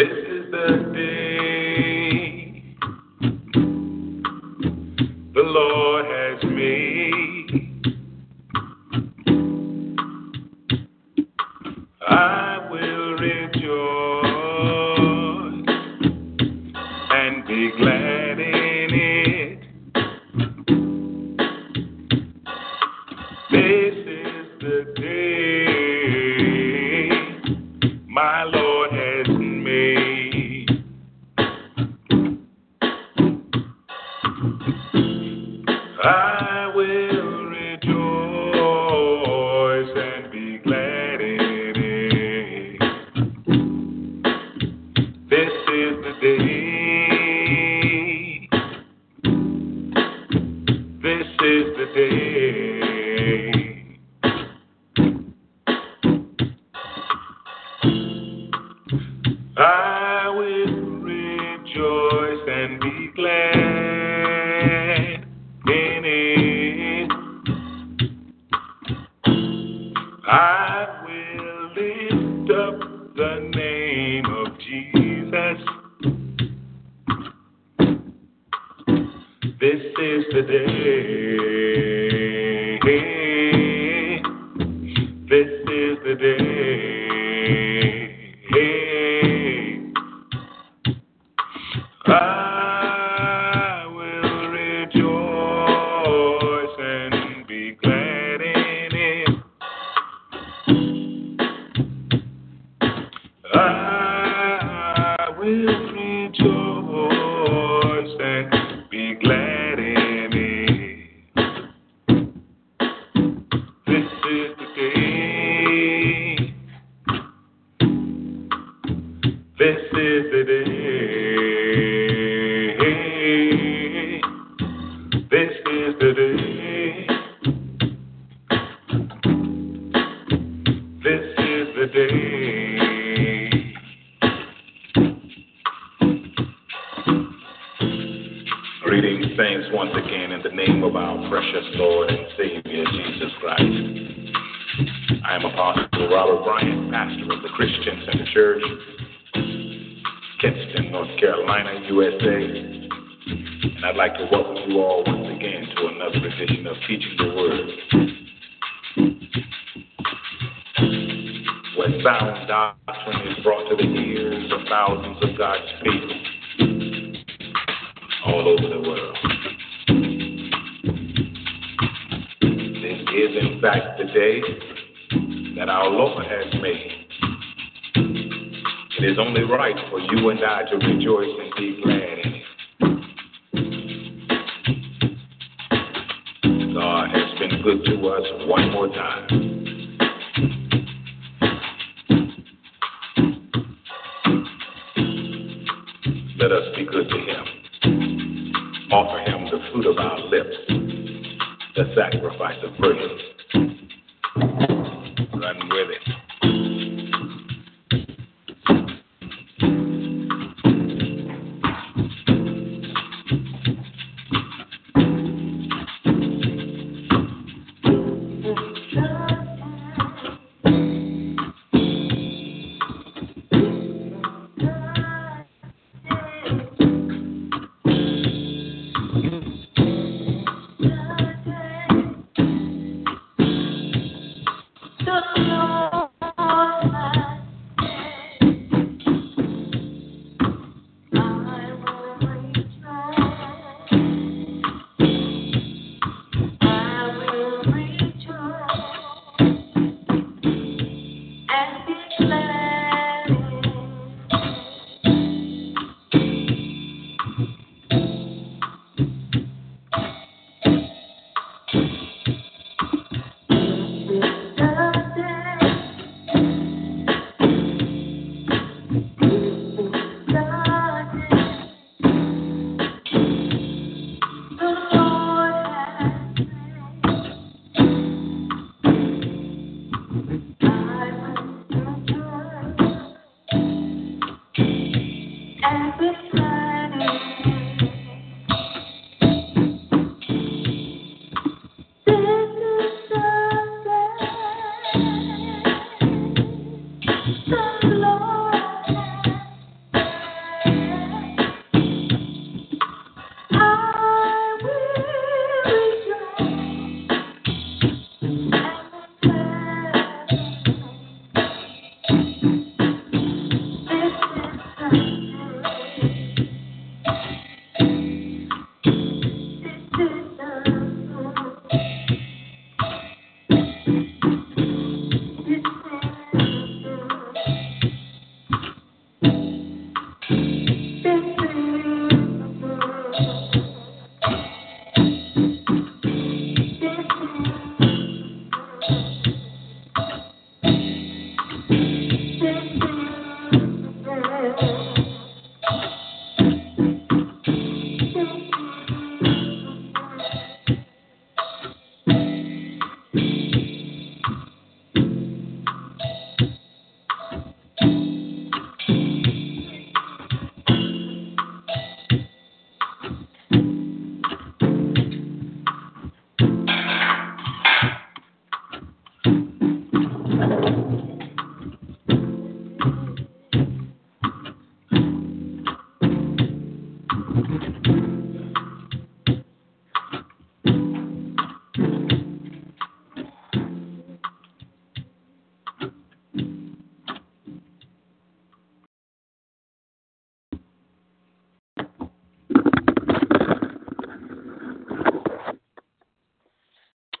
This is the day the Lord has made. I will rejoice and be glad in it. This is the day my Lord has made. I will rejoice and be glad in it. This is the day. This is the day. I will rejoice and be glad in it. I will lift up the name of Jesus. This is the day. This is the day. I will rejoice and be glad in it. I will rejoice and be glad in it. This is the day. This is the day. This is the day. This is the day. Greetings, saints, once again in the name of our precious Lord and Savior Jesus Christ. I am Apostle Robert Bryan, pastor of the Christian Center Church, Kinston, North Carolina, USA. And I'd like to welcome you all once again to another edition of Teaching the Word, where sound doctrine is brought to the ears of thousands of God's people all over the world. This is, in fact, the day that our Lord has made. It is only right for you and I to rejoice and be glad in it. God has been good to us one more time. Let us be good to him. Offer him the fruit of our lips, the sacrifice watch the first. Run with it.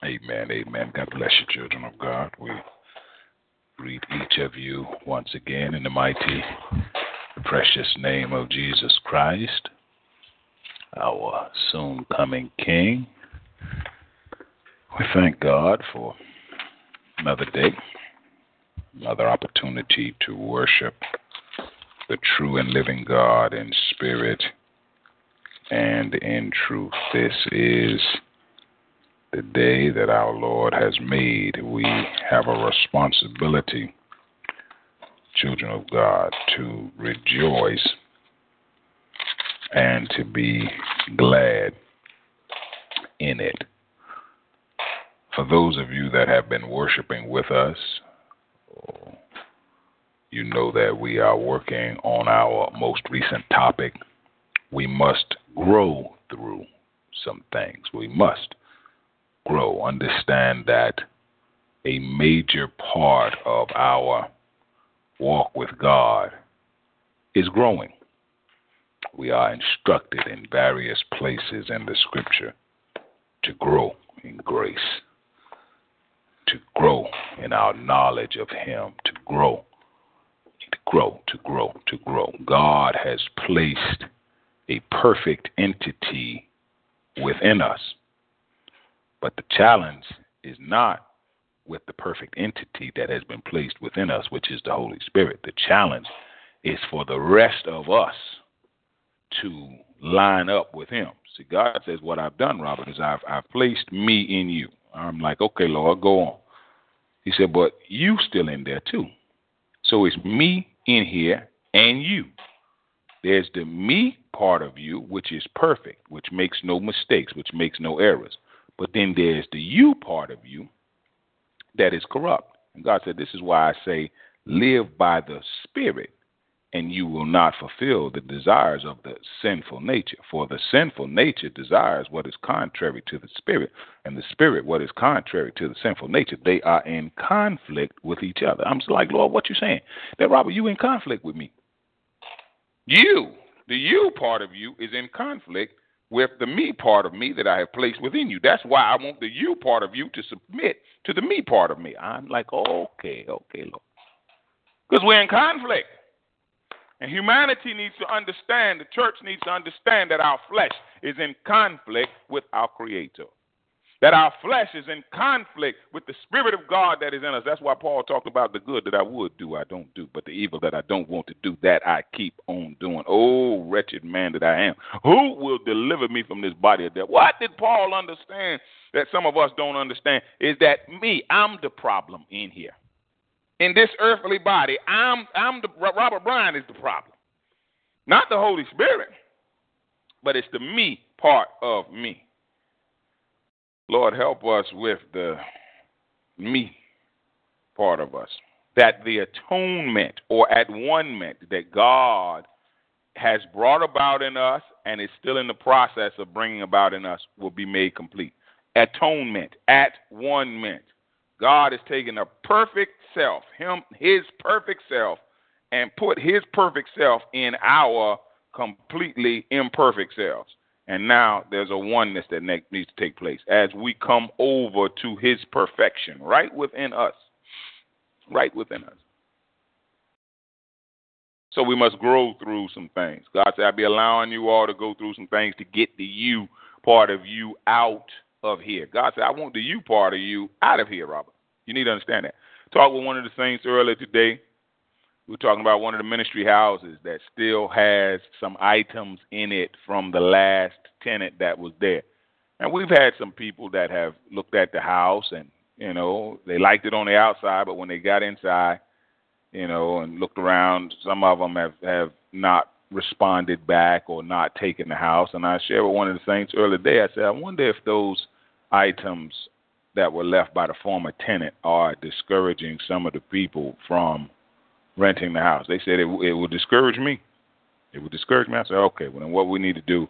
Amen, amen. God bless you, children of God. We greet each of you once again in the mighty, precious name of Jesus Christ, our soon-coming King. We thank God for another day, another opportunity to worship the true and living God in spirit and in truth. This is the day that our Lord has made. We have a responsibility, children of God, to rejoice and to be glad in it. For those of you that have been worshiping with us, you know that we are working on our most recent topic. We must grow through some things. We must grow. Understand that a major part of our walk with God is growing. We are instructed in various places in the scripture to grow in grace, to grow in our knowledge of Him, to grow. God has placed a perfect entity within us. But the challenge is not with the perfect entity that has been placed within us, which is the Holy Spirit. The challenge is for the rest of us to line up with Him. See, God says, what I've done, Robert, is I've placed me in you. I'm like, okay, Lord, go on. He said, but you still in there too. So it's me in here and you. There's the me part of you, which is perfect, which makes no mistakes, which makes no errors. But then there's the you part of you that is corrupt. And God said, this is why I say live by the Spirit, and you will not fulfill the desires of the sinful nature. For the sinful nature desires what is contrary to the Spirit, and the Spirit what is contrary to the sinful nature. They are in conflict with each other. I'm just like, Lord, what you saying? That, Robert, you in conflict with me. You, the you part of you, is in conflict with the me part of me that I have placed within you. That's why I want the you part of you to submit to the me part of me. I'm like, okay, Lord. Because we're in conflict. And humanity needs to understand, the church needs to understand that our flesh is in conflict with our Creator. That our flesh is in conflict with the Spirit of God that is in us. That's why Paul talked about the good that I would do, I don't do, but the evil that I don't want to do, that I keep on doing. Oh, wretched man that I am. Who will deliver me from this body of death? What did Paul understand that some of us don't understand? Is that me, I'm the problem in here. In this earthly body, Robert Bryan is the problem. Not the Holy Spirit, but it's the me part of me. Lord, help us with the me part of us. That the atonement or at-one-ment that God has brought about in us and is still in the process of bringing about in us will be made complete. Atonement, at-one-ment. God has taken a perfect self, his perfect self, and put his perfect self in our completely imperfect selves. And now there's a oneness that needs to take place as we come over to his perfection right within us. Right within us. So we must grow through some things. God said, I'll be allowing you all to go through some things to get the you part of you out of here. God said, I want the you part of you out of here, Robert. You need to understand that. Talked with one of the saints earlier today. We were talking about one of the ministry houses that still has some items in it from the last tenant that was there. And we've had some people that have looked at the house and, they liked it on the outside, but when they got inside, and looked around, some of them have not responded back or not taken the house. And I shared with one of the saints earlier today, I said, I wonder if those items that were left by the former tenant are discouraging some of the people from renting the house. They said it would discourage me. It would discourage me. I said, okay, well, then what we need to do,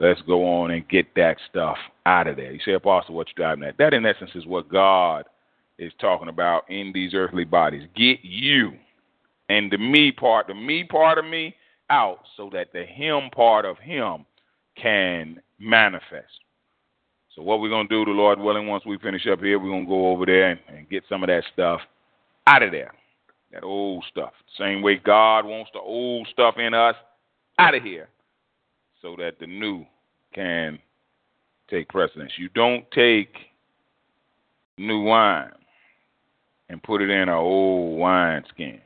let's go on and get that stuff out of there. You say, Apostle, what you driving at? That, in essence, is what God is talking about in these earthly bodies. Get you and the me part of me out so that the him part of him can manifest. So what we're going to do, the Lord willing, once we finish up here, we're going to go over there and get some of that stuff out of there, that old stuff. Same way God wants the old stuff in us out of here so that the new can take precedence. You don't take new wine and put it in an old wineskin.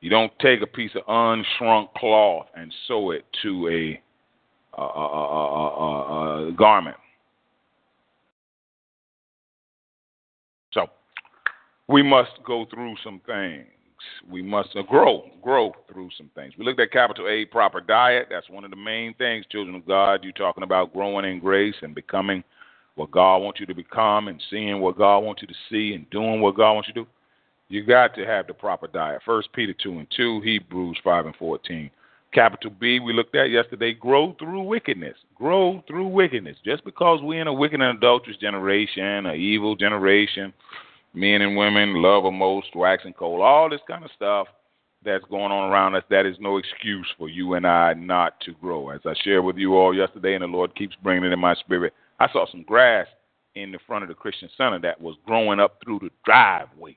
You don't take a piece of unshrunk cloth and sew it to a garment. We must go through some things. We must grow through some things. We looked at capital A, proper diet. That's one of the main things, children of God. You're talking about growing in grace and becoming what God wants you to become and seeing what God wants you to see and doing what God wants you to do. You got to have the proper diet. 1 Peter 2:2, Hebrews 5:14. Capital B, we looked at yesterday, grow through wickedness. Grow through wickedness. Just because we're in a wicked and adulterous generation, an evil generation, men and women, love of most, wax and coal, all this kind of stuff that's going on around us, that is no excuse for you and I not to grow. As I shared with you all yesterday, and the Lord keeps bringing it in my spirit, I saw some grass in the front of the Christian Center that was growing up through the driveway,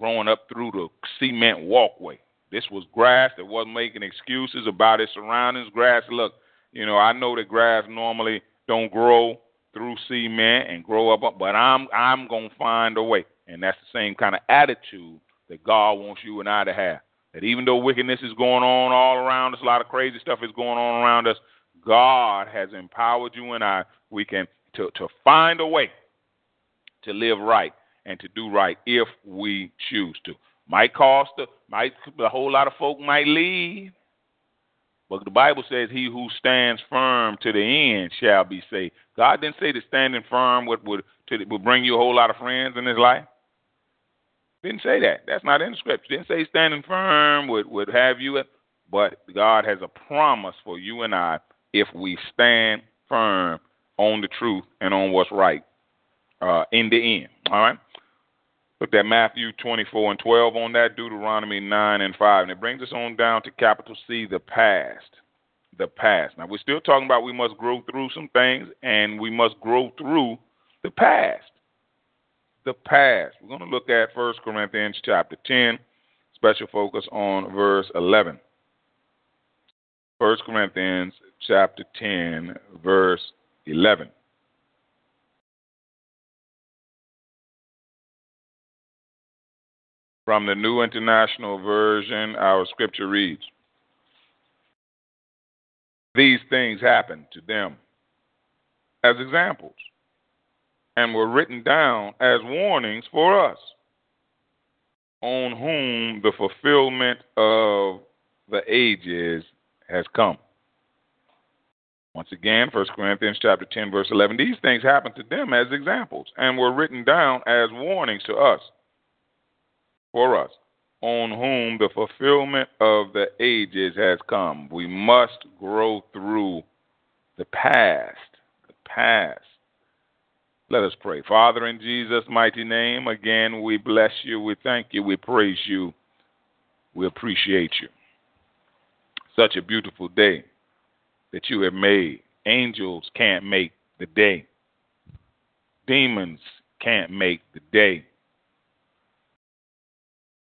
growing up through the cement walkway. This was grass that wasn't making excuses about its surroundings. Grass, look, I know that grass normally don't grow through cement and grow up, but I'm going to find a way. And that's the same kind of attitude that God wants you and I to have. That even though wickedness is going on all around us, a lot of crazy stuff is going on around us, God has empowered you and I. We can to find a way to live right and to do right if we choose to. Might cost, a whole lot of folk might leave. But the Bible says he who stands firm to the end shall be saved. God didn't say that standing firm would bring you a whole lot of friends in his life. Didn't say that. That's not in the scripture. Didn't say standing firm would have you. But God has a promise for you and I if we stand firm on the truth and on what's right in the end. All right? Look at Matthew 24:12 on that, Deuteronomy 9:5. And it brings us on down to capital C, the past. The past. Now, we're still talking about we must grow through some things, and we must grow through the past. The past. We're going to look at 1 Corinthians chapter 10, special focus on verse 11. 1 Corinthians chapter 10, verse 11. From the New International Version, our scripture reads, "These things happened to them as examples and were written down as warnings for us, on whom the fulfillment of the ages has come." Once again, 1 Corinthians chapter 10, verse 11, "These things happened to them as examples and were written down as warnings to us, for us, on whom the fulfillment of the ages has come." We must grow through the past. The past. Let us pray. Father, in Jesus' mighty name, again, we bless you, we thank you, we praise you, we appreciate you. Such a beautiful day that you have made. Angels can't make the day. Demons can't make the day.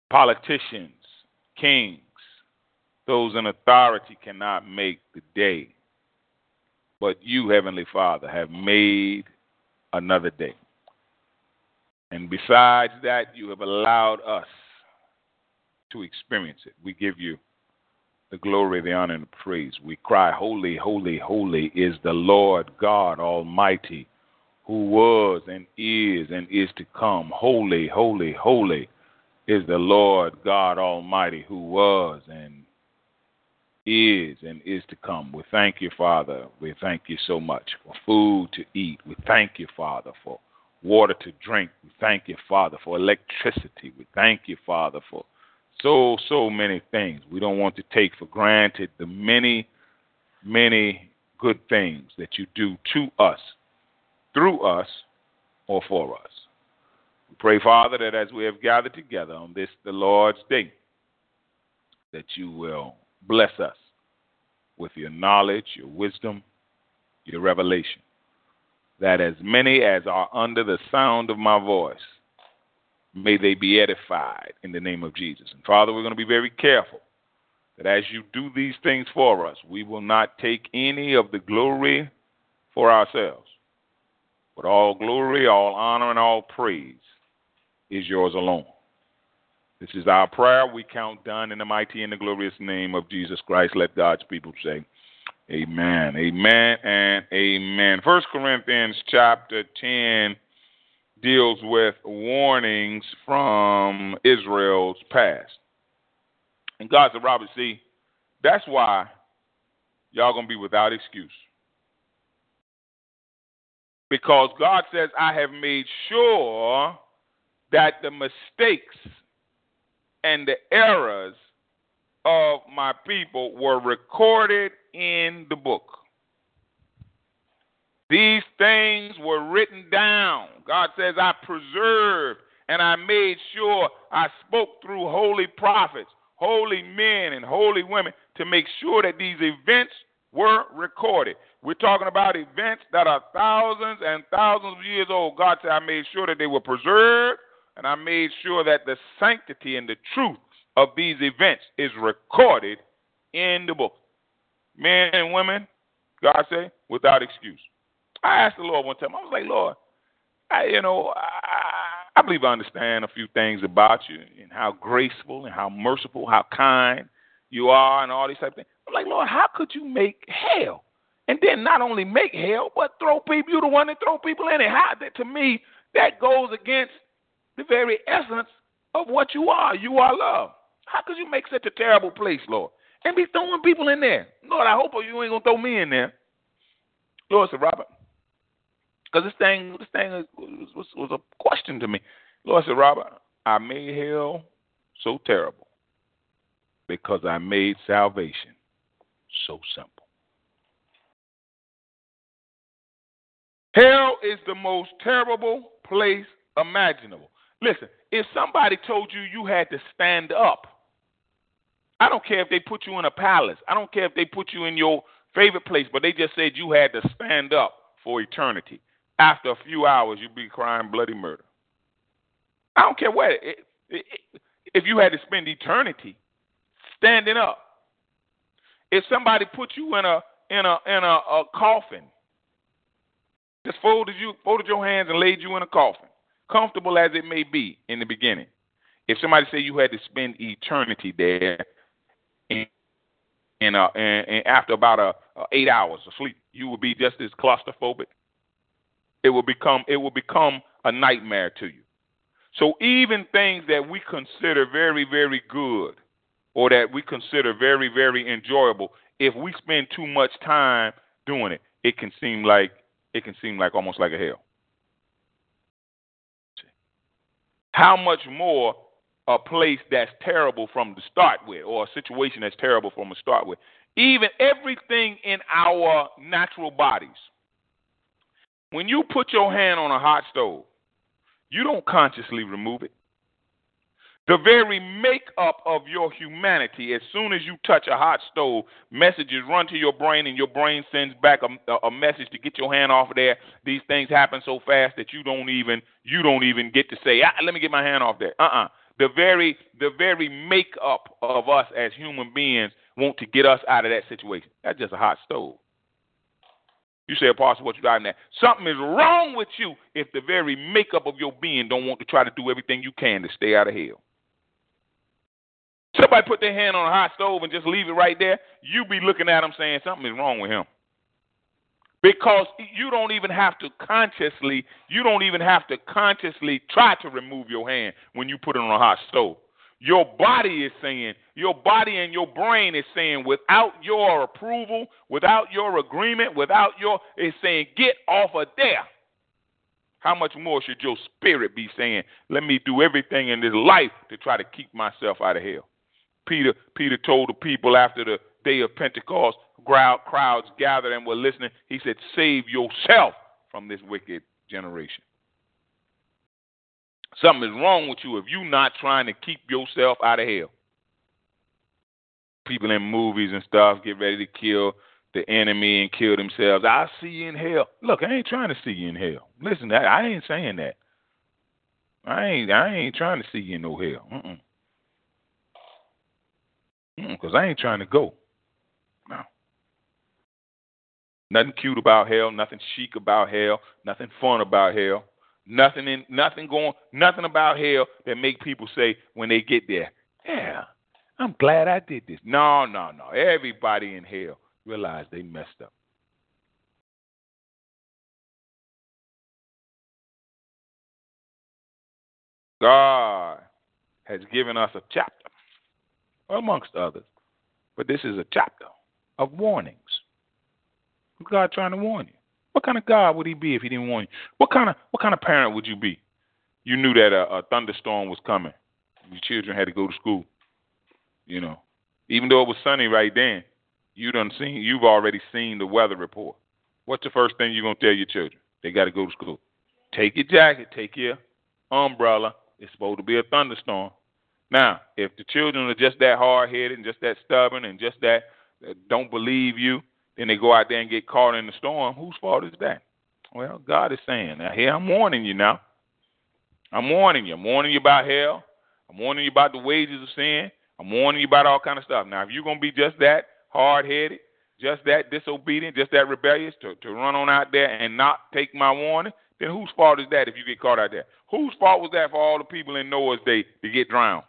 Politicians, kings, those in authority cannot make the day. But you, Heavenly Father, have made another day. And besides that, you have allowed us to experience it. We give you the glory, the honor, and the praise. We cry, holy, holy, holy is the Lord God Almighty, who was and is to come. Holy, holy, holy is the Lord God Almighty, who was and is to come. We thank you, Father. We thank you so much for food to eat. We thank you, Father, for water to drink. We thank you, Father, for electricity. We thank you, Father, for so many things. We don't want to take for granted the many, many good things that you do to us, through us, or for us. We pray, Father, that as we have gathered together on this, the Lord's Day, that you will bless us with your knowledge, your wisdom, your revelation, that as many as are under the sound of my voice, may they be edified in the name of Jesus. And, Father, we're going to be very careful that as you do these things for us, we will not take any of the glory for ourselves, but all glory, all honor, and all praise is yours alone. This is our prayer. We count done in the mighty and the glorious name of Jesus Christ. Let God's people say amen, amen, and amen. 1 Corinthians chapter 10 deals with warnings from Israel's past. And God said, Robert C., that's why y'all going to be without excuse. Because God says, I have made sure that the mistakes and the errors of my people were recorded in the book. These things were written down. God says, I preserved and I made sure I spoke through holy prophets, holy men and holy women to make sure that these events were recorded. We're talking about events that are thousands and thousands of years old. God said, I made sure that they were preserved, and I made sure that the sanctity and the truth of these events is recorded in the book. Men and women, God said, without excuse. I asked the Lord one time, I was like, Lord, I believe I understand a few things about you and how graceful and how merciful, how kind you are and all these type of things. I'm like, Lord, how could you make hell? And then not only make hell, but throw people, you the one that throw people in it. How, that, to me, That goes against the very essence of what you are. You are love. How could you make such a terrible place, Lord, and be throwing people in there? Lord, I hope you ain't going to throw me in there. Lord said, Robert, because this thing was a question to me. Lord said, Robert, I made hell so terrible because I made salvation so simple. Hell is the most terrible place imaginable. Listen, if somebody told you you had to stand up, I don't care if they put you in a palace. I don't care if they put you in your favorite place, but they just said you had to stand up for eternity. After a few hours, you'd be crying bloody murder. I don't care what. If you had to spend eternity standing up, if somebody put you in a coffin, just folded your hands and laid you in a coffin, comfortable as it may be in the beginning. If somebody said you had to spend eternity there, and after about 8 hours of sleep, you would be just as claustrophobic. It will become a nightmare to you. So even things that we consider very, very good, or that we consider very, very enjoyable, if we spend too much time doing it, it can seem like almost like a hell. How much more a place that's terrible from the start with, or a situation that's terrible from the start with. Even everything in our natural bodies. When you put your hand on a hot stove, you don't consciously remove it. The very makeup of your humanity, as soon as you touch a hot stove, messages run to your brain, and your brain sends back a message to get your hand off of there. These things happen so fast that you don't even get to say, let me get my hand off there. The very makeup of us as human beings want to get us out of that situation. That's just a hot stove. You say, Apostle, what you driving at? Something is wrong with you if the very makeup of your being don't want to try to do everything you can to stay out of hell. Somebody put their hand on a hot stove and just leave it right there, you be looking at them saying something is wrong with him. Because you don't even have to consciously try to remove your hand when you put it on a hot stove. Your body and your brain is saying, without your approval, without your agreement, it's saying, get off of there. How much more should your spirit be saying, let me do everything in this life to try to keep myself out of hell? Peter told the people after the day of Pentecost, crowds gathered and were listening. He said, save yourself from this wicked generation. Something is wrong with you if you're not trying to keep yourself out of hell. People in movies and stuff get ready to kill the enemy and kill themselves. I'll see you in hell. Look, I ain't trying to see you in hell. Listen, I ain't saying that. I ain't trying to see you in no hell. Because I ain't trying to go. No. Nothing cute about hell. Nothing chic about hell. Nothing fun about hell. Nothing about hell that make people say when they get there, yeah, I'm glad I did this. No. Everybody in hell realize they messed up. God has given us a chapter, amongst others, but this is a chapter of warnings. God trying to warn you. What kind of God would he be if he didn't warn you? What kind of parent would you be? You knew that a thunderstorm was coming. Your children had to go to school. You know, even though it was sunny right then, you've already seen the weather report. What's the first thing you're gonna tell your children? They got to go to school. Take your jacket, take your umbrella. It's supposed to be a thunderstorm. Now, if the children are just that hard-headed and just that stubborn and just that don't believe you, then they go out there and get caught in the storm. Whose fault is that? Well, God is saying, now, here, I'm warning you now. I'm warning you. I'm warning you about hell. I'm warning you about the wages of sin. I'm warning you about all kind of stuff. Now, if you're going to be just that hard-headed, just that disobedient, just that rebellious to run on out there and not take my warning, then whose fault is that if you get caught out there? Whose fault was that for all the people in Noah's day to get drowned?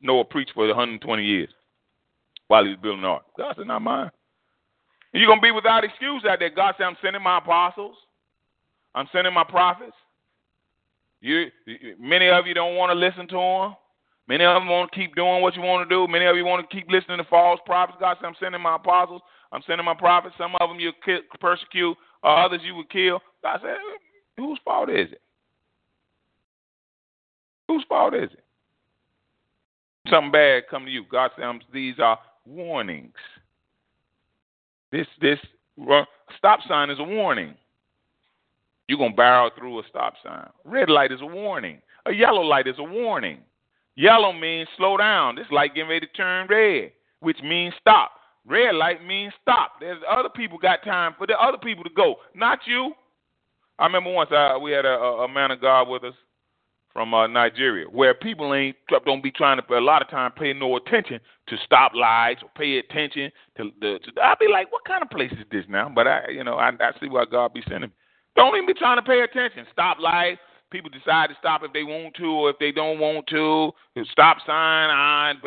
Noah preached for 120 years while he was building the ark. God said, not mine. You're going to be without excuse out there. God said, I'm sending my apostles. I'm sending my prophets. Many of you don't want to listen to them. Many of them want to keep doing what you want to do. Many of you want to keep listening to false prophets. God said, I'm sending my apostles. I'm sending my prophets. Some of them you'll persecute. Others you would kill. God said, whose fault is it? Whose fault is it? Something bad come to you. God said, these are warnings. This stop sign is a warning. You're going to barrel through a stop sign. Red light is a warning. A yellow light is a warning. Yellow means slow down. This light getting ready to turn red, which means stop. Red light means stop. There's other people got time for the other people to go, not you. I remember once we had a man of God with us from Nigeria, where people don't be trying to, for a lot of time, pay no attention to stop lights or pay attention to I'll be like, what kind of place is this now? But I see why God be sending me. Don't even be trying to pay attention. Stop lights. People decide to stop if they want to or if they don't want to. Stop sign on.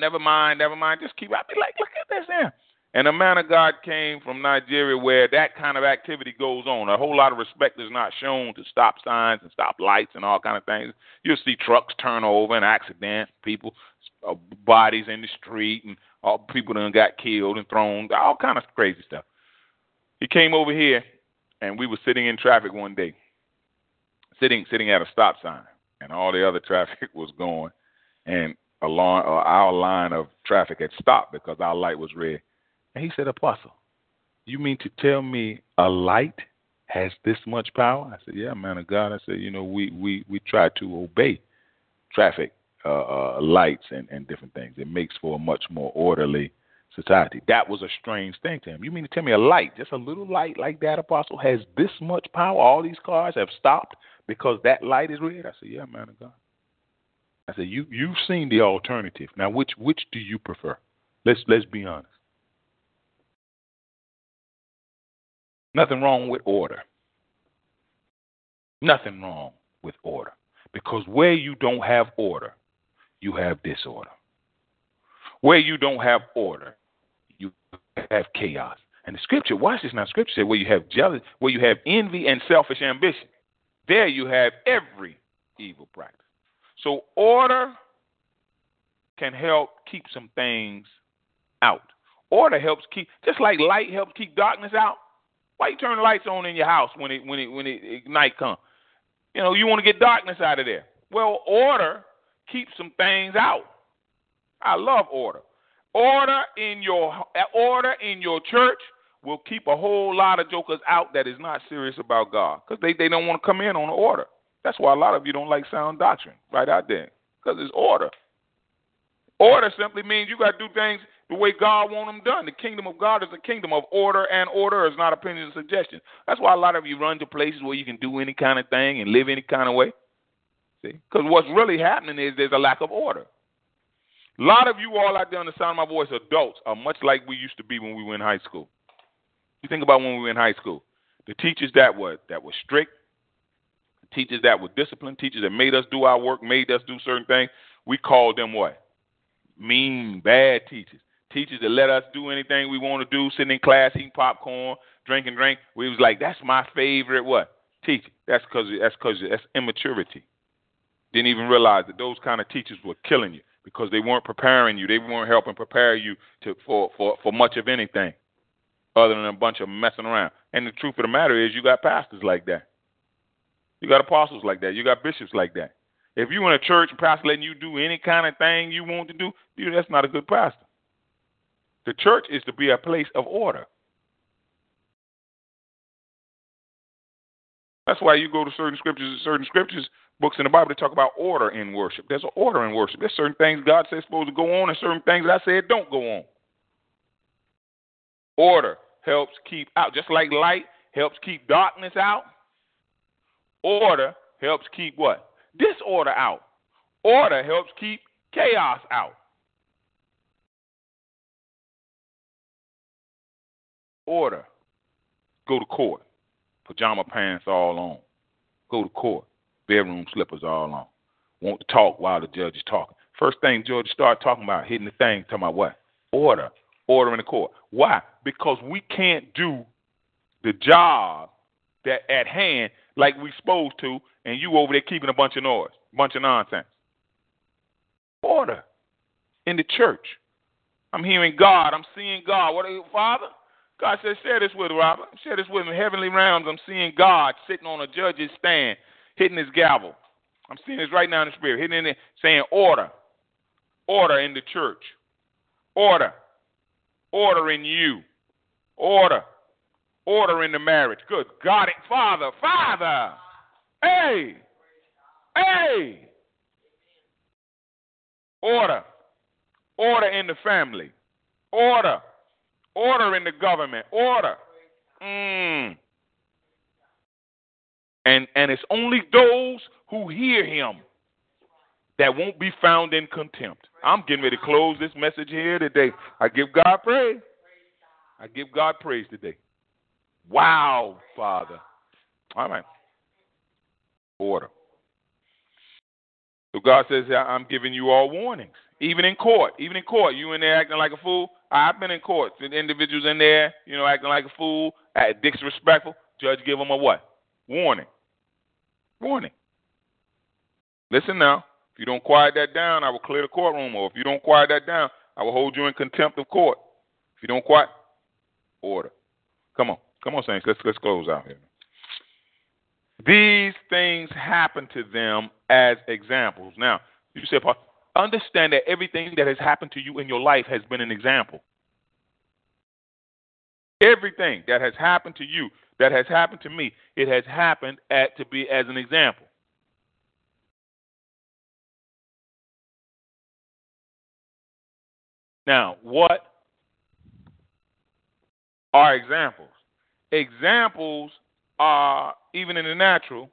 Never mind. Just keep. I'd be like, look at this here. And a man of God came from Nigeria where that kind of activity goes on. A whole lot of respect is not shown to stop signs and stop lights and all kind of things. You'll see trucks turn over and accidents, people, bodies in the street, and all people done got killed and thrown, all kind of crazy stuff. He came over here, and we were sitting in traffic one day. Sitting at a stop sign, and all the other traffic was going, and our line of traffic had stopped because our light was red. And he said, Apostle, you mean to tell me a light has this much power? I said, yeah, man of God. I said, we try to obey traffic lights and different things. It makes for a much more orderly society. That was a strange thing to him. You mean to tell me a light, just a little light like that, Apostle, has this much power? All these cars have stopped because that light is red? I said, yeah, man of God. I said, you've seen the alternative. Now, which do you prefer? Let's be honest. Nothing wrong with order. Nothing wrong with order. Because where you don't have order, you have disorder. Where you don't have order, you have chaos. And the scripture, watch this now, scripture said where you have jealousy, where you have envy and selfish ambition, there you have every evil practice. So order can help keep some things out. Order helps keep, just like light helps keep darkness out. Why you turn the lights on in your house when night comes? You want to get darkness out of there. Well, order keeps some things out. I love order. Order in your church will keep a whole lot of jokers out that is not serious about God, because they don't want to come in on the order. That's why a lot of you don't like sound doctrine right out there, because it's order. Order simply means you got to do things the way God wants them done. The kingdom of God is a kingdom of order, and order is not opinion and suggestion. That's why a lot of you run to places where you can do any kind of thing and live any kind of way. See, because what's really happening is there's a lack of order. A lot of you all out there on the sound of my voice, adults, are much like we used to be when we were in high school. You think about when we were in high school. The teachers that were strict, the teachers that were disciplined, teachers that made us do our work, made us do certain things, we called them what? Mean, bad teachers. Teachers that let us do anything we want to do, sitting in class, eating popcorn, drinking drink. We was like, that's my favorite what? Teacher. That's immaturity. Didn't even realize that those kind of teachers were killing you, because they weren't preparing you. They weren't helping prepare you for much of anything other than a bunch of messing around. And the truth of the matter is, you got pastors like that. You got apostles like that. You got bishops like that. If you in a church, a pastor letting you do any kind of thing you want to do, that's not a good pastor. The church is to be a place of order. That's why you go to certain scriptures, books in the Bible, they talk about order in worship. There's an order in worship. There's certain things God says supposed to go on and certain things that I said don't go on. Order helps keep out. Just like light helps keep darkness out, order helps keep what? Disorder out. Order helps keep chaos out. Order. Go to court. Pajama pants all on. Go to court. Bedroom slippers all on. Want to talk while the judge is talking. First thing judge start talking about, hitting the thing, talking about what? Order. Order in the court. Why? Because we can't do the job that at hand like we supposed to, and you over there keeping a bunch of noise, bunch of nonsense. Order in the church. I'm hearing God. I'm seeing God. What are you, Father? God says, share this with Robert. Share this with him. Heavenly realms, I'm seeing God sitting on a judge's stand, hitting his gavel. I'm seeing this right now in the spirit, hitting it, saying order. Order in the church. Order. Order in you. Order. Order in the marriage. Good God. Father. Father. Hey. Hey. Order. Order in the family. Order. Order in the government. Order. And it's only those who hear him that won't be found in contempt. I'm getting ready to close this message here today. I give God praise. I give God praise today. Wow, Father. All right. Order. So God says, I'm giving you all warnings. Even in court. Even in court. You in there acting like a fool. I've been in court. Individuals in there, you know, acting like a fool, disrespectful. Judge give them a what? Warning. Warning. Listen now. If you don't quiet that down, I will clear the courtroom. Or if you don't quiet that down, I will hold you in contempt of court. If you don't quiet, order. Come on. Come on, saints. Let's close out here. These things happen to them as examples. Now, you say, Paul, understand that everything that has happened to you in your life has been an example. Everything that has happened to you, that has happened to me, it has happened to be as an example. Now, what are examples? Examples are, even in the natural,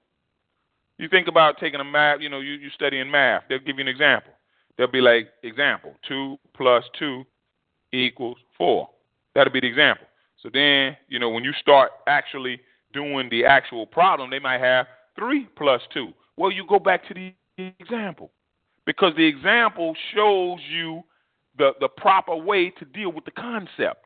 you think about taking a math, you know, you study in math. They'll give you an example. They'll be like, example, 2 + 2 = 4. That'll be the example. So then, you know, when you start actually doing the actual problem, they might have 3 + 2. Well, you go back to the example because the example shows you the proper way to deal with the concept.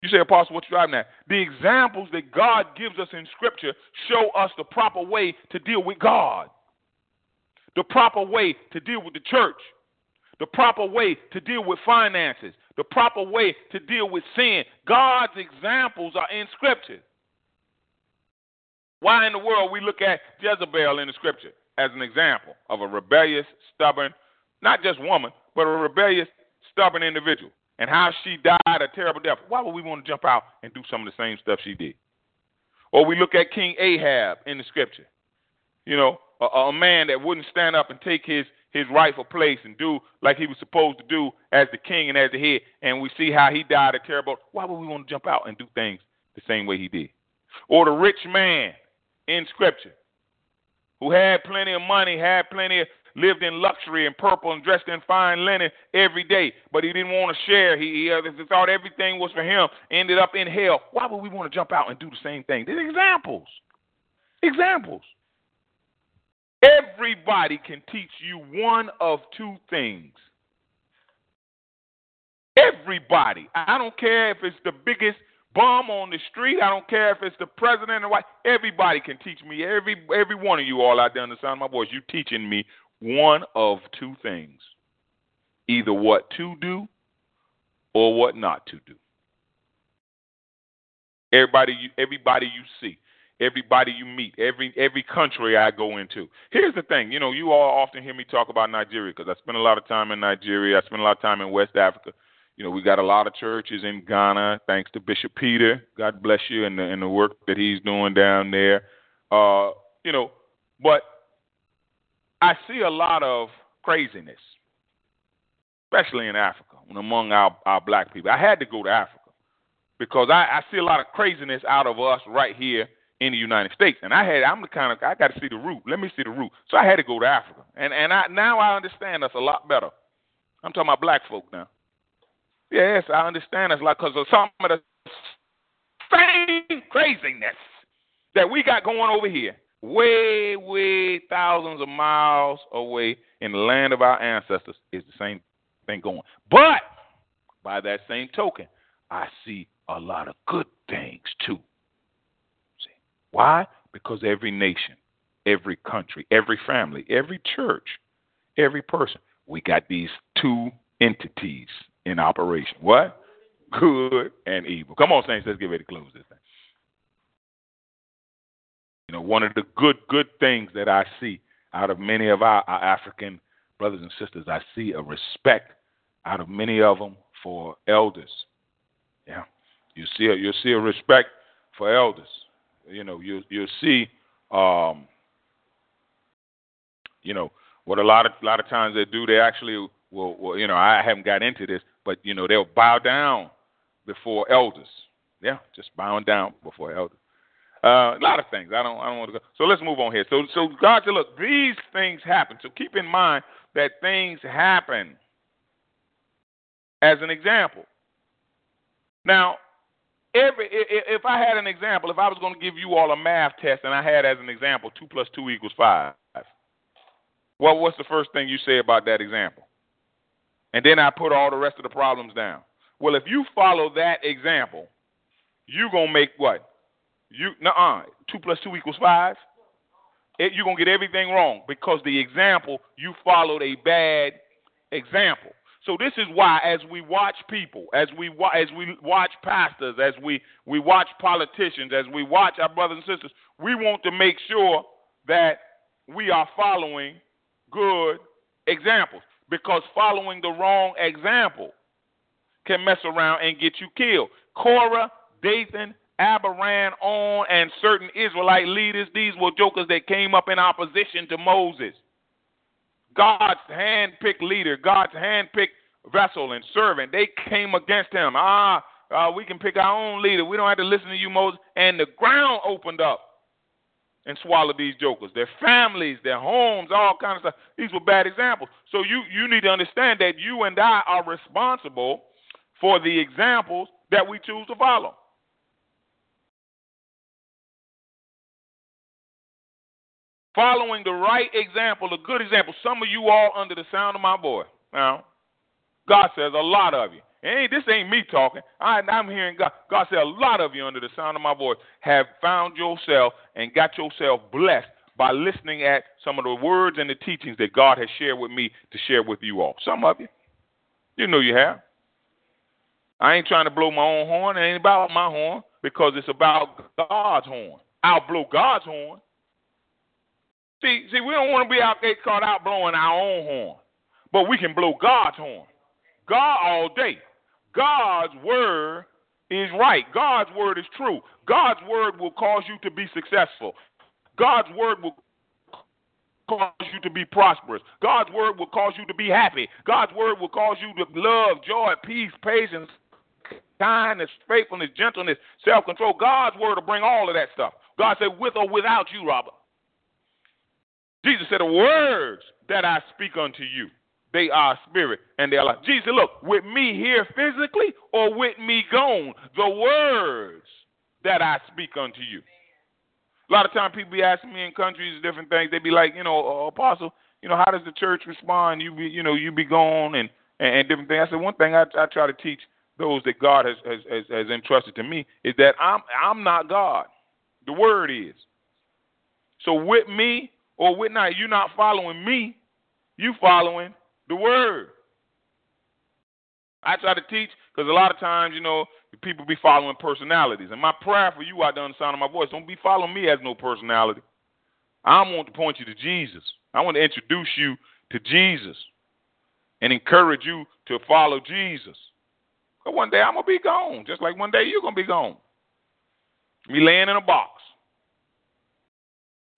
You say, Apostle, what you driving at? The examples that God gives us in Scripture show us the proper way to deal with God. The proper way to deal with the church, the proper way to deal with finances, the proper way to deal with sin. God's examples are in Scripture. Why in the world we look at Jezebel in the Scripture as an example of a rebellious, stubborn, not just woman, but a rebellious, stubborn individual, and how she died a terrible death. Why would we want to jump out and do some of the same stuff she did? Or we look at King Ahab in the Scripture, you know, a man that wouldn't stand up and take his rightful place and do like he was supposed to do as the king and as the head, and we see how he died a terrible. Why would we want to jump out and do things the same way he did? Or the rich man in Scripture who had plenty of money, lived in luxury and purple and dressed in fine linen every day, but he didn't want to share. He thought everything was for him, ended up in hell. Why would we want to jump out and do the same thing? These examples. Examples. Everybody can teach you one of two things. Everybody. I don't care if it's the biggest bum on the street. I don't care if it's the president or what. Everybody can teach me. Every one of you all out there on the sound of my voice, you teaching me one of two things. Either what to do or what not to do. Everybody you see. Everybody you meet, every country I go into. Here's the thing. You know, you all often hear me talk about Nigeria because I spend a lot of time in Nigeria. I spend a lot of time in West Africa. You know, we got a lot of churches in Ghana, thanks to Bishop Peter. God bless you and the work that he's doing down there. You know, but I see a lot of craziness, especially in Africa and among our black people. I had to go to Africa because I see a lot of craziness out of us right here in the United States, and I got to see the root. Let me see the root. So I had to go to Africa, and now I understand us a lot better. I'm talking about black folk now. Yes, I understand us a lot because of some of the same craziness that we got going over here, way thousands of miles away in the land of our ancestors is the same thing going. But by that same token, I see a lot of good things too. Why? Because every nation, every country, every family, every church, every person, we got these two entities in operation. What? Good and evil. Come on, saints, let's get ready to close this thing. You know, one of the good things that I see out of many of our African brothers and sisters, I see a respect out of many of them for elders. Yeah, you see a respect for elders. You know, you'll see, you know, what a lot of times they do. They actually will, you know, I haven't got into this, but you know, they'll bow down before elders. Yeah, just bowing down before elders. A lot of things. I don't want to go. So let's move on here. So God said, look, these things happen. So keep in mind that things happen. As an example. Now, if I had an example, if I was going to give you all a math test, and I had as an example 2 + 2 = 5. Well, what's the first thing you say about that example? And then I put all the rest of the problems down. Well, if you follow that example, you're going to make what? 2 + 2 = 5. You're going to get everything wrong because the example, you followed a bad example. So this is why as we watch people, as we watch pastors, as we watch politicians, as we watch our brothers and sisters, we want to make sure that we are following good examples because following the wrong example can mess around and get you killed. Korah, Dathan, Abiram, on, and certain Israelite leaders, these were jokers that came up in opposition to Moses. God's hand-picked leader, God's hand-picked vessel and servant, they came against him. We can pick our own leader. We don't have to listen to you, Moses. And the ground opened up and swallowed these jokers. Their families, their homes, all kinds of stuff. These were bad examples. So you need to understand that you and I are responsible for the examples that we choose to follow. Following the right example, a good example. Some of you all under the sound of my voice. Now, God says a lot of you. This ain't me talking. I'm hearing God. God said a lot of you under the sound of my voice have found yourself and got yourself blessed by listening at some of the words and the teachings that God has shared with me to share with you all. Some of you. You know you have. I ain't trying to blow my own horn. It ain't about my horn because it's about God's horn. I'll blow God's horn. See, we don't want to be out there caught out blowing our own horn, but we can blow God's horn. God all day. God's word is right. God's word is true. God's word will cause you to be successful. God's word will cause you to be prosperous. God's word will cause you to be happy. God's word will cause you to love, joy, peace, patience, kindness, faithfulness, gentleness, self-control. God's word will bring all of that stuff. God said, with or without you, Robert. Jesus said, the words that I speak unto you, they are spirit and they are life. Jesus said, look, with me here physically or with me gone, the words that I speak unto you. A lot of times people be asking me in countries different things. They be like, you know, Apostle, you know, how does the church respond? You be gone and different things. I said, one thing I try to teach those that God has entrusted to me is that I'm not God. The word is. So with me, or with not, you're not following me, you following the word. I try to teach because a lot of times, you know, people be following personalities. And my prayer for you out there on the sound of my voice, don't be following me as no personality. I want to point you to Jesus. I want to introduce you to Jesus and encourage you to follow Jesus. But one day I'm going to be gone, just like one day you're going to be gone. Me laying in a box.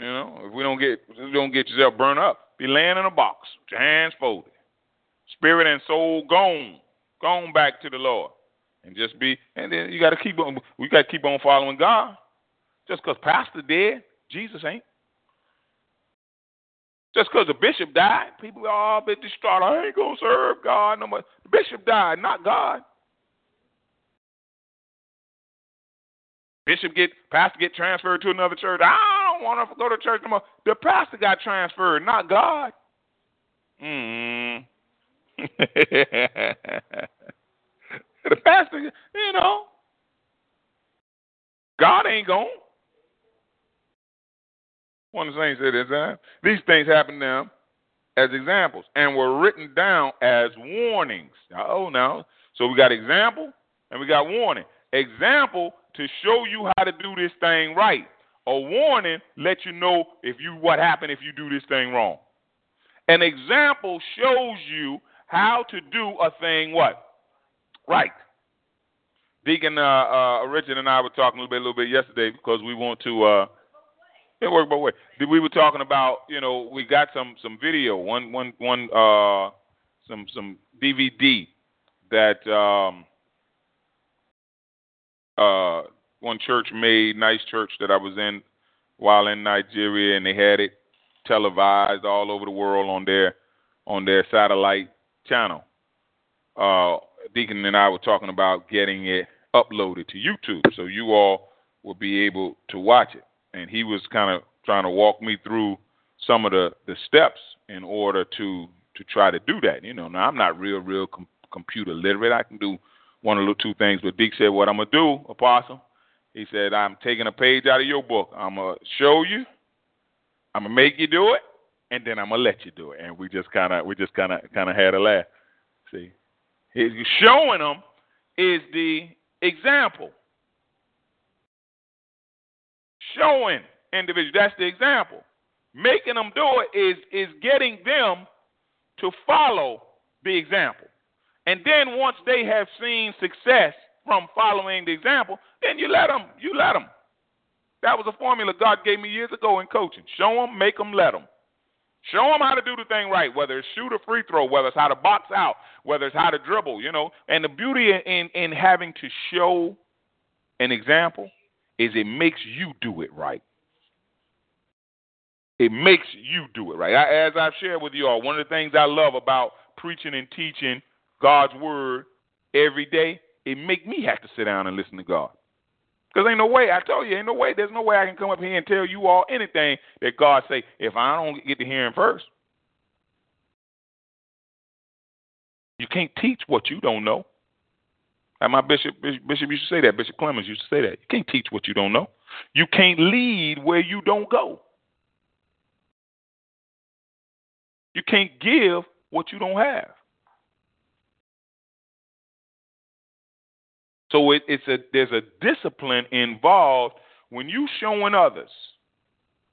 You know, if we don't get yourself burnt up, be laying in a box, your hands folded, spirit and soul gone back to the Lord, and just be. And then you got to keep on. We got to keep on following God. Just because pastor dead, Jesus ain't. Just because the bishop died, people all been distraught. I ain't gonna serve God no more. The bishop died, not God. Pastor get transferred to another church. I don't want to go to church no more. The pastor got transferred, not God. The pastor, you know, God ain't gone. One of the saints said this, these things happen now as examples and were written down as warnings. Oh, now. So we got example and we got warning. Example to show you how to do this thing right. A warning let you know what happened if you do this thing wrong. An example shows you how to do a thing what? Right. Deacon Richard and I were talking a little bit yesterday because we want to work both ways. We were talking about, we got some video, some DVD that one church made, nice church that I was in while in Nigeria, and they had it televised all over the world on their satellite channel. Deacon and I were talking about getting it uploaded to YouTube so you all will be able to watch it. And he was kind of trying to walk me through some of the steps in order to try to do that. Now I'm not real computer literate. I can do one or two things, but Deke said, what I'm going to do, Apostle, he said, I'm taking a page out of your book. I'm going to show you, I'm going to make you do it, and then I'm going to let you do it. And we just kind of had a laugh. See, he's showing them is the example. Showing individuals, that's the example. Making them do it is getting them to follow the example. And then once they have seen success from following the example, then you let them. That was a formula God gave me years ago in coaching. Show them, make them, let them. Show them how to do the thing right, whether it's shoot a free throw, whether it's how to box out, whether it's how to dribble, And the beauty in having to show an example is it makes you do it right. It makes you do it right. As I've shared with you all, one of the things I love about preaching and teaching God's word every day, it make me have to sit down and listen to God. Because there's no way I can come up here and tell you all anything that God say if I don't get to hear him first. You can't teach what you don't know. And my bishop used to say that. Bishop Clemens used to say that. You can't teach what you don't know. You can't lead where you don't go. You can't give what you don't have. So there's a discipline involved when you showing others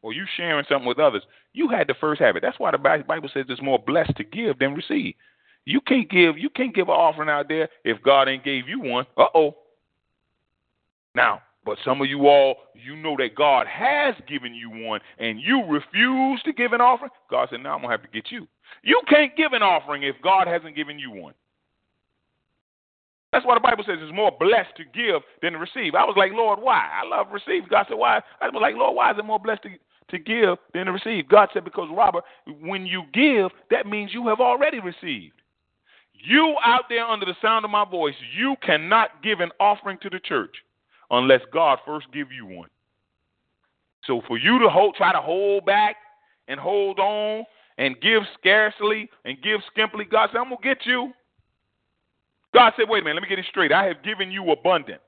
or you sharing something with others. You had to first have it. That's why the Bible says it's more blessed to give than receive. You can't give an offering out there if God ain't gave you one. Uh-oh. Now, but some of you all, you know that God has given you one and you refuse to give an offering. God said, now I'm going to have to get you. You can't give an offering if God hasn't given you one. That's why the Bible says it's more blessed to give than to receive. I was like, Lord, why? I love receive. God said, why? I was like, Lord, why is it more blessed to give than to receive? God said, because, Robert, when you give, that means you have already received. You out there under the sound of my voice, you cannot give an offering to the church unless God first give you one. So for you to try to hold back and hold on and give scarcely and give skimpily, God said, I'm going to get you. God said, wait a minute, let me get it straight. I have given you abundant.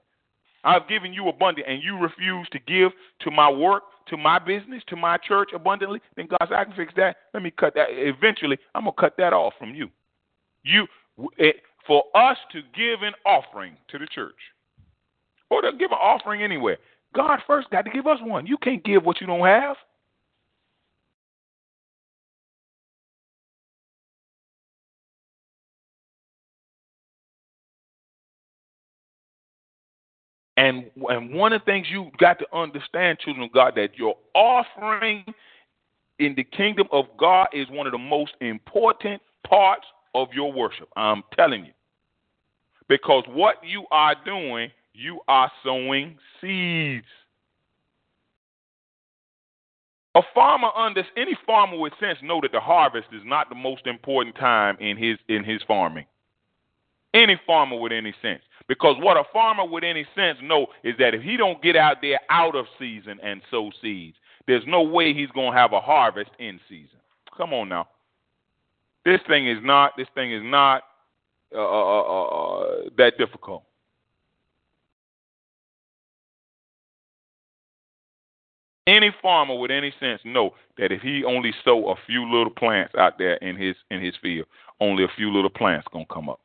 I've given you abundant, and you refuse to give to my work, to my business, to my church abundantly. Then God said, I can fix that. Let me cut that. Eventually, I'm going to cut that off from you. For us to give an offering to the church or to give an offering anywhere, God first got to give us one. You can't give what you don't have. And one of the things you got to understand, children of God, that your offering in the kingdom of God is one of the most important parts of your worship. I'm telling you. Because what you are doing, you are sowing seeds. Any farmer with sense know that the harvest is not the most important time in his farming. Any farmer with any sense. Because what a farmer with any sense know is that if he don't get out there out of season and sow seeds, there's no way he's going to have a harvest in season. Come on now. This thing is not that difficult. Any farmer with any sense know that if he only sow a few little plants out there in his field, only a few little plants gonna come up.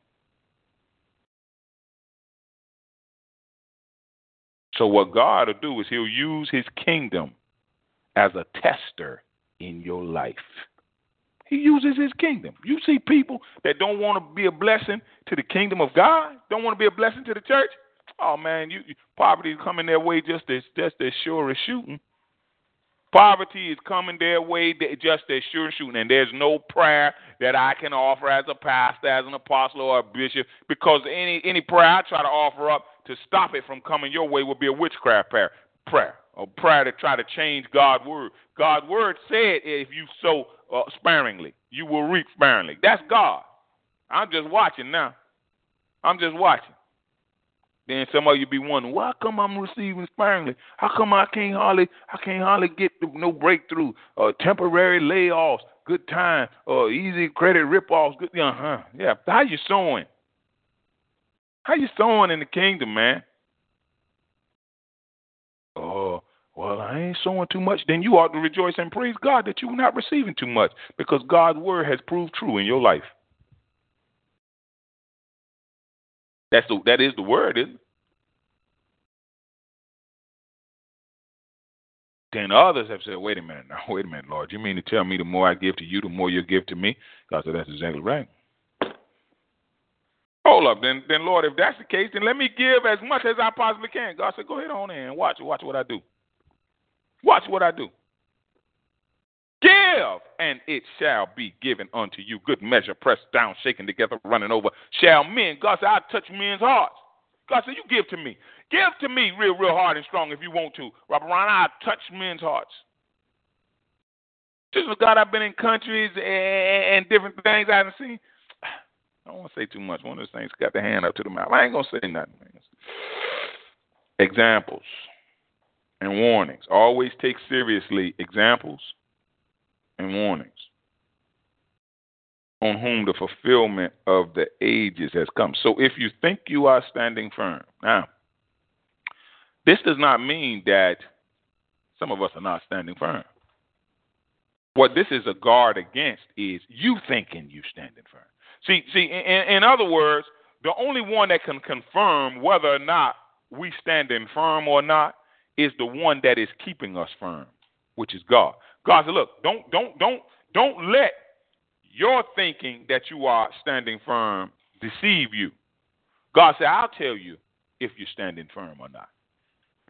So what God will do is he'll use his kingdom as a tester in your life. He uses his kingdom. You see people that don't want to be a blessing to the kingdom of God, don't want to be a blessing to the church. Oh, man, poverty is coming their way just as sure as shooting. Poverty is coming their way just as sure as shooting. And there's no prayer that I can offer as a pastor, as an apostle, or a bishop, because any prayer I try to offer up to stop it from coming your way would be a witchcraft prayer. A prayer to try to change God's word. God's word said if you sow sparingly, you will reap sparingly. That's God. I'm just watching now. I'm just watching. Then some of you be wondering, well, how come I'm receiving sparingly? How come I can't hardly get no breakthrough? Temporary layoffs, good time, easy credit ripoffs. Good, yeah. How you sowing? How you sowing in the kingdom, man? Well, I ain't sowing too much. Then you ought to rejoice and praise God that you're not receiving too much, because God's word has proved true in your life. That is the word, isn't it? Then others have said, wait a minute, Lord, you mean to tell me the more I give to you, the more you give to me? God said, that's exactly right. Hold up, then Lord, if that's the case, then let me give as much as I possibly can. God said, go ahead on in and watch what I do. Watch what I do. Give, and it shall be given unto you. Good measure, pressed down, shaken together, running over. Shall men, God said, I touch men's hearts. God said, you give to me. Give to me real, real hard and strong if you want to. Robert Bryan, I touch men's hearts. Just with God, I've been in countries and different things I haven't seen. I don't want to say too much. One of those things got the hand up to the mouth. I ain't going to say nothing. Examples and warnings. Always take seriously examples and warnings on whom the fulfillment of the ages has come. So if you think you are standing firm. Now, this does not mean that some of us are not standing firm. What this is a guard against is you thinking you standing firm. See. In other words, the only one that can confirm whether or not we standing firm or not is the one that is keeping us firm, which is God. God said, "Look, don't let your thinking that you are standing firm deceive you." God said, "I'll tell you if you're standing firm or not."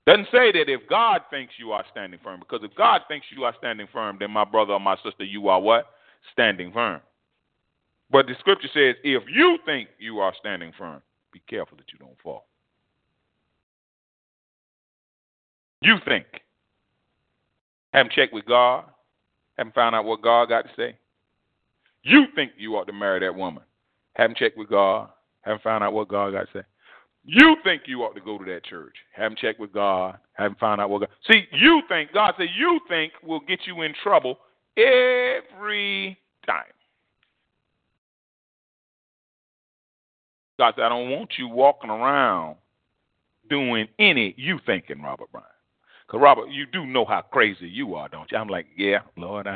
Doesn't say that if God thinks you are standing firm, because if God thinks you are standing firm, then my brother or my sister, you are what? Standing firm. But the scripture says, if you think you are standing firm, be careful that you don't fall. You think. Haven't checked with God. Haven't found out what God got to say. You think you ought to marry that woman. Haven't checked with God. Haven't found out what God got to say. You think you ought to go to that church. Haven't checked with God. Haven't found out what God. See, you think. God said, you think will get you in trouble every time. God said, I don't want you walking around doing any you thinking, Robert Bryan. Because, Robert, you do know how crazy you are, don't you? I'm like, yeah, Lord,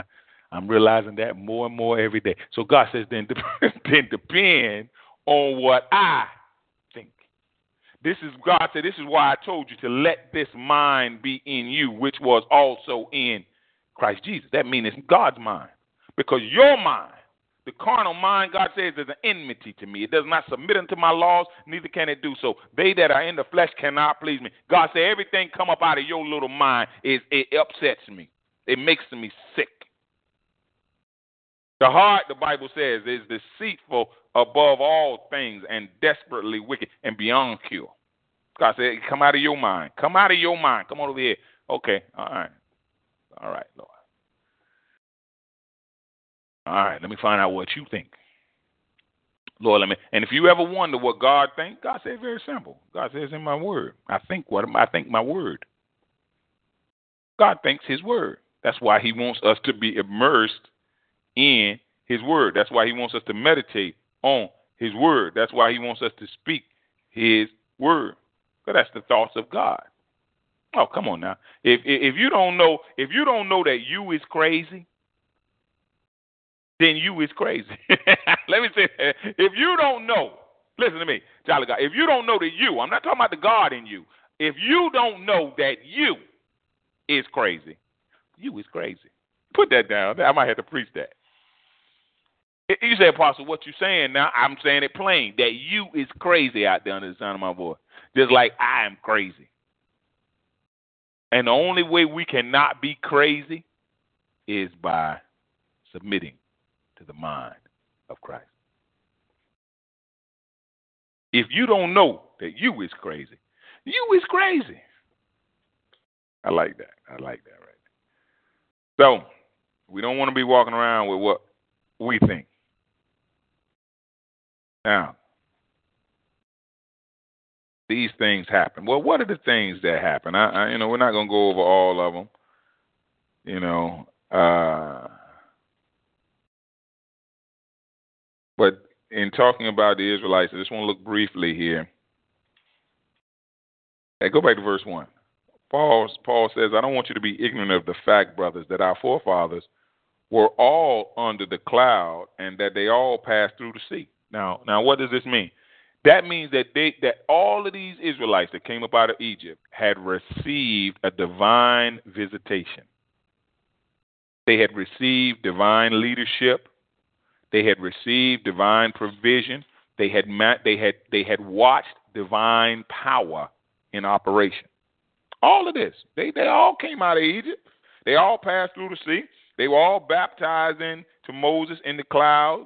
I'm realizing that more and more every day. So God says, then depend on what I think. This is God said, this is why I told you to let this mind be in you, which was also in Christ Jesus. That means it's God's mind. Because your mind, the carnal mind, God says, is an enmity to me. It does not submit unto my laws, neither can it do so. They that are in the flesh cannot please me. God said, everything come up out of your little mind, it upsets me. It makes me sick. The heart, the Bible says, is deceitful above all things and desperately wicked and beyond cure. God said, come out of your mind. Come out of your mind. Come on over here. Okay, all right. All right, Lord. All right, let me find out what you think. Lord, let me. And if you ever wonder what God thinks, God says very simple. God says in my word. I think my word. God thinks his word. That's why he wants us to be immersed in his word. That's why he wants us to meditate on his word. That's why he wants us to speak his word. Because that's the thoughts of God. Oh, come on now. If you don't know that you is crazy, then you is crazy. Let me say that. If you don't know, listen to me, child of God, if you don't know that you, I'm not talking about the God in you. If you don't know that you is crazy, you is crazy. Put that down. I might have to preach that. You say, Apostle, what you saying now, I'm saying it plain, that you is crazy out there under the sound of my voice, just like I am crazy. And the only way we cannot be crazy is by submitting to the mind of Christ. If you don't know that you is crazy. I like that. I like that right there. So we don't want to be walking around with what we think. Now, these things happen. Well, what are the things that happen? We're not going to go over all of them. But in talking about the Israelites, I just want to look briefly here. Hey, go back to verse 1. Paul says, I don't want you to be ignorant of the fact, brothers, that our forefathers were all under the cloud and that they all passed through the sea. Now, what does this mean? That means that all of these Israelites that came up out of Egypt had received a divine visitation. They had received divine leadership. They had received divine provision. They had watched divine power in operation. All of this. They all came out of Egypt. They all passed through the sea. They were all baptized into Moses in the cloud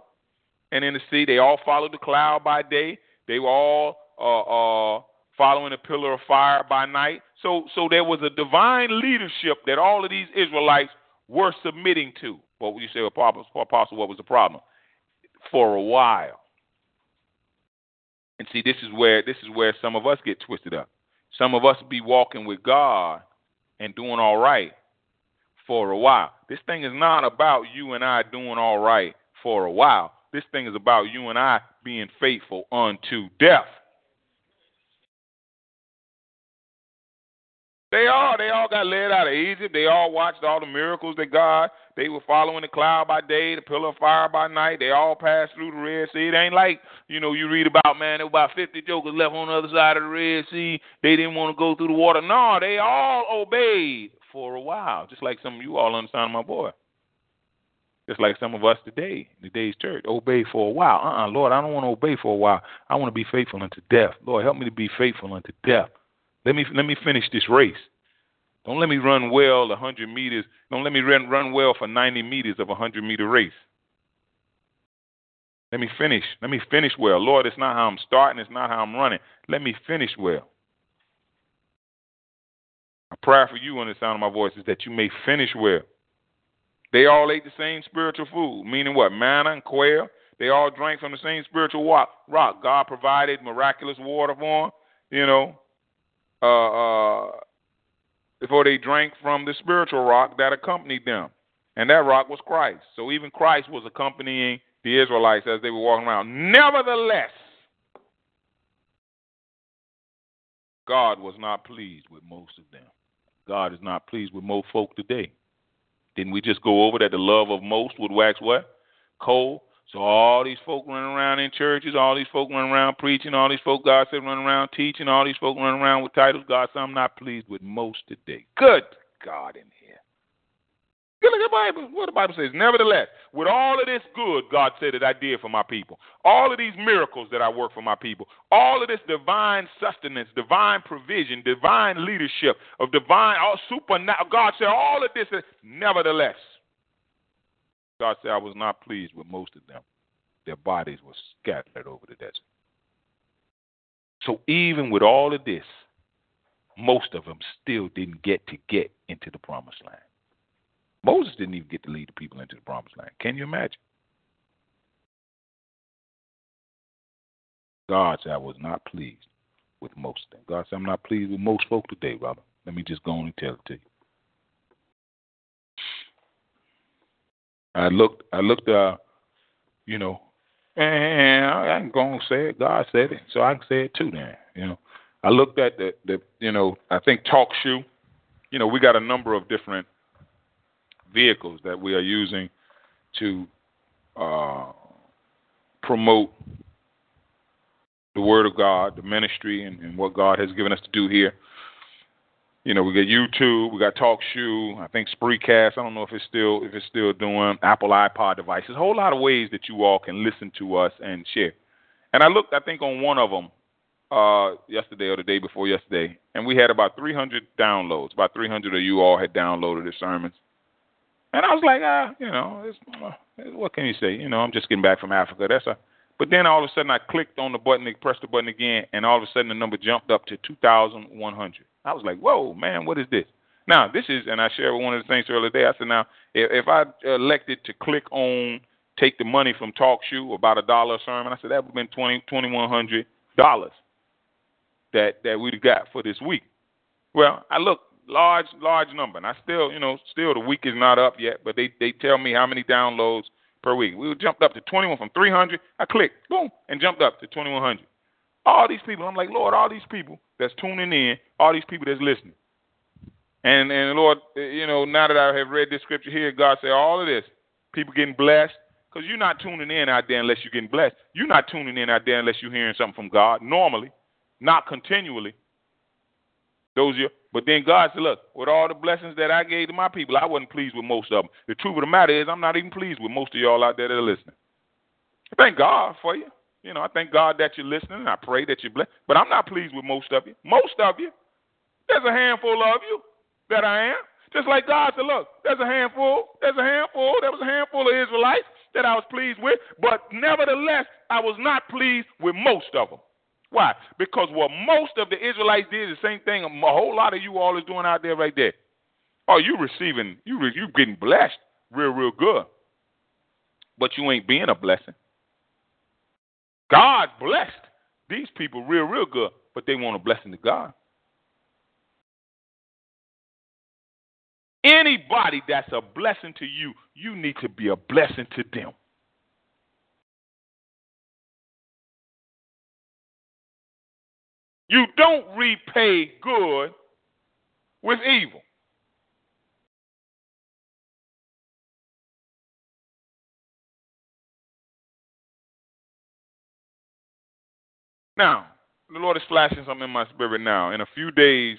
and in the sea. They all followed the cloud by day. They were all following a pillar of fire by night. So there was a divine leadership that all of these Israelites were submitting to. What would you say, Apostle, what was the problem? For a while. And see, this is where some of us get twisted up. Some of us be walking with God and doing all right for a while. This thing is not about you and I doing all right for a while. This thing is about you and I being faithful unto death. They all got led out of Egypt. They all watched all the miracles that God. They were following the cloud by day, the pillar of fire by night. They all passed through the Red Sea. It ain't like, you read about, man, there were about 50 jokers left on the other side of the Red Sea. They didn't want to go through the water. No, they all obeyed for a while, just like some of you all understand, my boy. Just like some of us today, today's church, obey for a while. Lord, I don't want to obey for a while. I want to be faithful unto death. Lord, help me to be faithful unto death. Let me finish this race. Don't let me run well 100 meters. Don't let me run well for 90 meters of a 100-meter race. Let me finish. Let me finish well. Lord, it's not how I'm starting. It's not how I'm running. Let me finish well. A prayer for you on the sound of my voice is that you may finish well. They all ate the same spiritual food, meaning what? Manna and quail. They all drank from the same spiritual rock. God provided miraculous water for them, before they drank from the spiritual rock that accompanied them. And that rock was Christ. So even Christ was accompanying the Israelites as they were walking around. Nevertheless, God was not pleased with most of them. God is not pleased with most folk today. Didn't we just go over that the love of most would wax what? Cold. So all these folk running around in churches, all these folk running around preaching, all these folk, God said, running around teaching, all these folk running around with titles. God said, I'm not pleased with most today. Good God in here. Look at the Bible. What the Bible says. Nevertheless, with all of this good, God said that I did for my people, all of these miracles that I worked for my people, all of this divine sustenance, divine provision, divine leadership of divine, all supernatural. God said all of this. Nevertheless, God said I was not pleased with most of them. Their bodies were scattered over the desert. So even with all of this, most of them still didn't get into the promised land. Moses didn't even get to lead the people into the promised land. Can you imagine? God said I was not pleased with most of them. God said I'm not pleased with most folk today, brother. Let me just go on and tell it to you. I looked, and I ain't going to say it. God said it, so I can say it too then. I looked at I think TalkShoe you know, we got a number of different vehicles that we are using to promote the Word of God, the ministry, and what God has given us to do here. You know, we got YouTube, we got TalkShoe, I think Spreecast. I don't know if it's still doing Apple iPod devices. A whole lot of ways that you all can listen to us and share. And I looked, I think, on one of them yesterday or the day before yesterday, and we had about 300 downloads. About 300 of you all had downloaded the sermons. And I was like, you know, what can you say? You know, I'm just getting back from Africa. But then all of a sudden I clicked on the button, pressed the button again, and all of a sudden the number jumped up to 2,100. I was like, whoa, man, what is this? Now, this is, and I shared with one of the things earlier today, I said, now, if I elected to click on, take the money from TalkShoe, about $1 a sermon, I said that would have been $2,100 that we'd have got for this week. Well, I looked, large number, and I still, you know, the week is not up yet, but they tell me how many downloads per week. We jumped up to 21 from 300. I clicked, boom, and jumped up to 2,100. All these people, I'm like, Lord, all these people that's tuning in, all these people that's listening. And Lord, you know, now that I have read this scripture here, God said all of this, people getting blessed, because you're not tuning in out there unless you're getting blessed. You're not tuning in out there unless you're hearing something from God normally, not continually. But then God said, look, with all the blessings that I gave to my people, I wasn't pleased with most of them. The truth of the matter is I'm not even pleased with most of y'all out there that are listening. Thank God for you. You know, I thank God that you're listening, and I pray that you're blessed. But I'm not pleased with most of you. Most of you. There's a handful of you that I am. Just like God said, look, there was a handful of Israelites that I was pleased with. But nevertheless, I was not pleased with most of them. Why? Because what most of the Israelites did is the same thing a whole lot of you all is doing out there right there. Oh, you receiving, you getting blessed real good. But you ain't being a blessing. God blessed these people real good, but they want a blessing to God. Anybody that's a blessing to you, you need to be a blessing to them. You don't repay good with evil. Now, the Lord is flashing something in my spirit now. In a few days,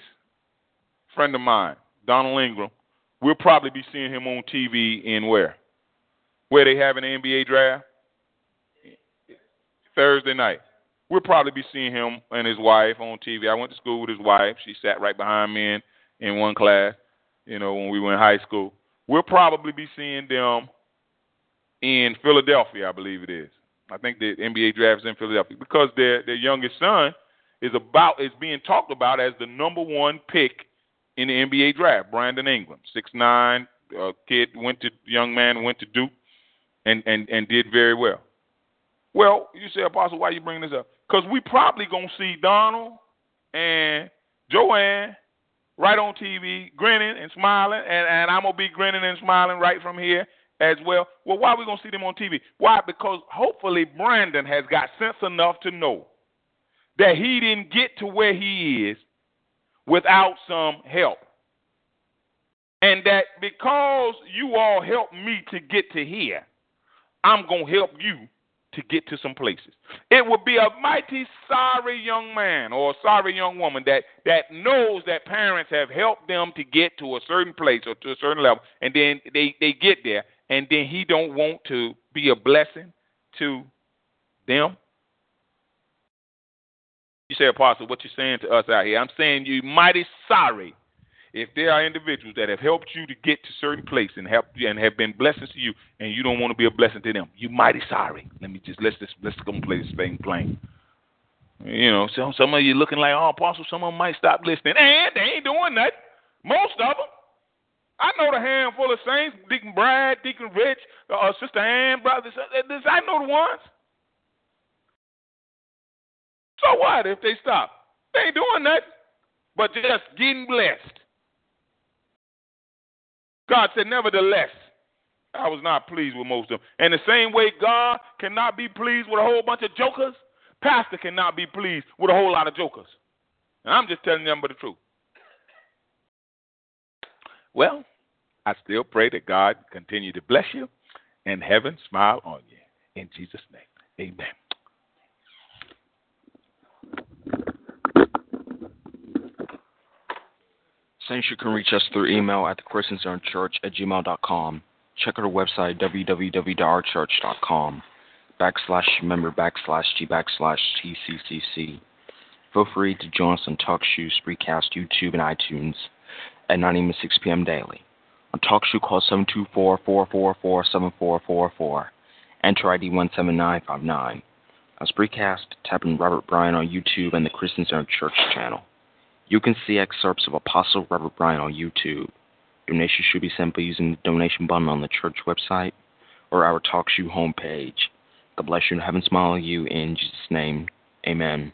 a friend of mine, Donald Ingram, we'll probably be seeing him on TV in where? Where they have an NBA draft? Thursday night. We'll probably be seeing him and his wife on TV. I went to school with his wife. She sat right behind me in one class, you know, when we were in high school. We'll probably be seeing them in Philadelphia, I believe it is. I think the NBA draft is in Philadelphia because their youngest son is being talked about as the number one pick in the NBA draft, Brandon Ingram, 6'9", young man went to Duke and did very well. Well, you say, Apostle, why you bring this up? Because we probably going to see Donald and Joanne right on TV grinning and smiling, and I'm going to be grinning and smiling right from here as well. Well, why are we going to see them on TV? Why? Because hopefully Brandon has got sense enough to know that he didn't get to where he is without some help. And that because you all helped me to get to here, I'm going to help you to get to some places. It would be a mighty sorry young man or sorry young woman that knows that parents have helped them to get to a certain place or to a certain level, and then they get there, and then he don't want to be a blessing to them. You say, Apostle, what you're saying to us out here, I'm saying you mighty sorry if there are individuals that have helped you to get to certain place and helped you and have been blessings to you, and you don't want to be a blessing to them. You mighty sorry. Let's go and play this thing plain. You know, some of you looking like, oh, Apostle, some of them might stop listening. And they ain't doing nothing. Most of them. I know the handful of saints, Deacon Brad, Deacon Rich, Sister Ann, brothers. I know the ones. So what if they stop? They ain't doing nothing but just getting blessed. God said, nevertheless, I was not pleased with most of them. And the same way God cannot be pleased with a whole bunch of jokers, pastor cannot be pleased with a whole lot of jokers. And I'm just telling them the truth. Well, I still pray that God continue to bless you and heaven smile on you. In Jesus' name, amen. Saints, you can reach us through email at thechristiancenterchurch@gmail.com. Check out our website, www.ourchurch.com, /member/G/TCCC. Feel free to join us on TalkShoe, Spreecast, YouTube, and iTunes at 9 a.m. and 6 p.m. daily. On TalkShoe, call 724-444-7444. Enter ID 17959. On Spreecast, tap in Robert Bryan on YouTube and the Christian Center Church channel. You can see excerpts of Apostle Robert Bryan on YouTube. Donations should be sent by using the donation button on the church website or our TalkShoe homepage. God bless you and heaven smile on you in Jesus' name. Amen.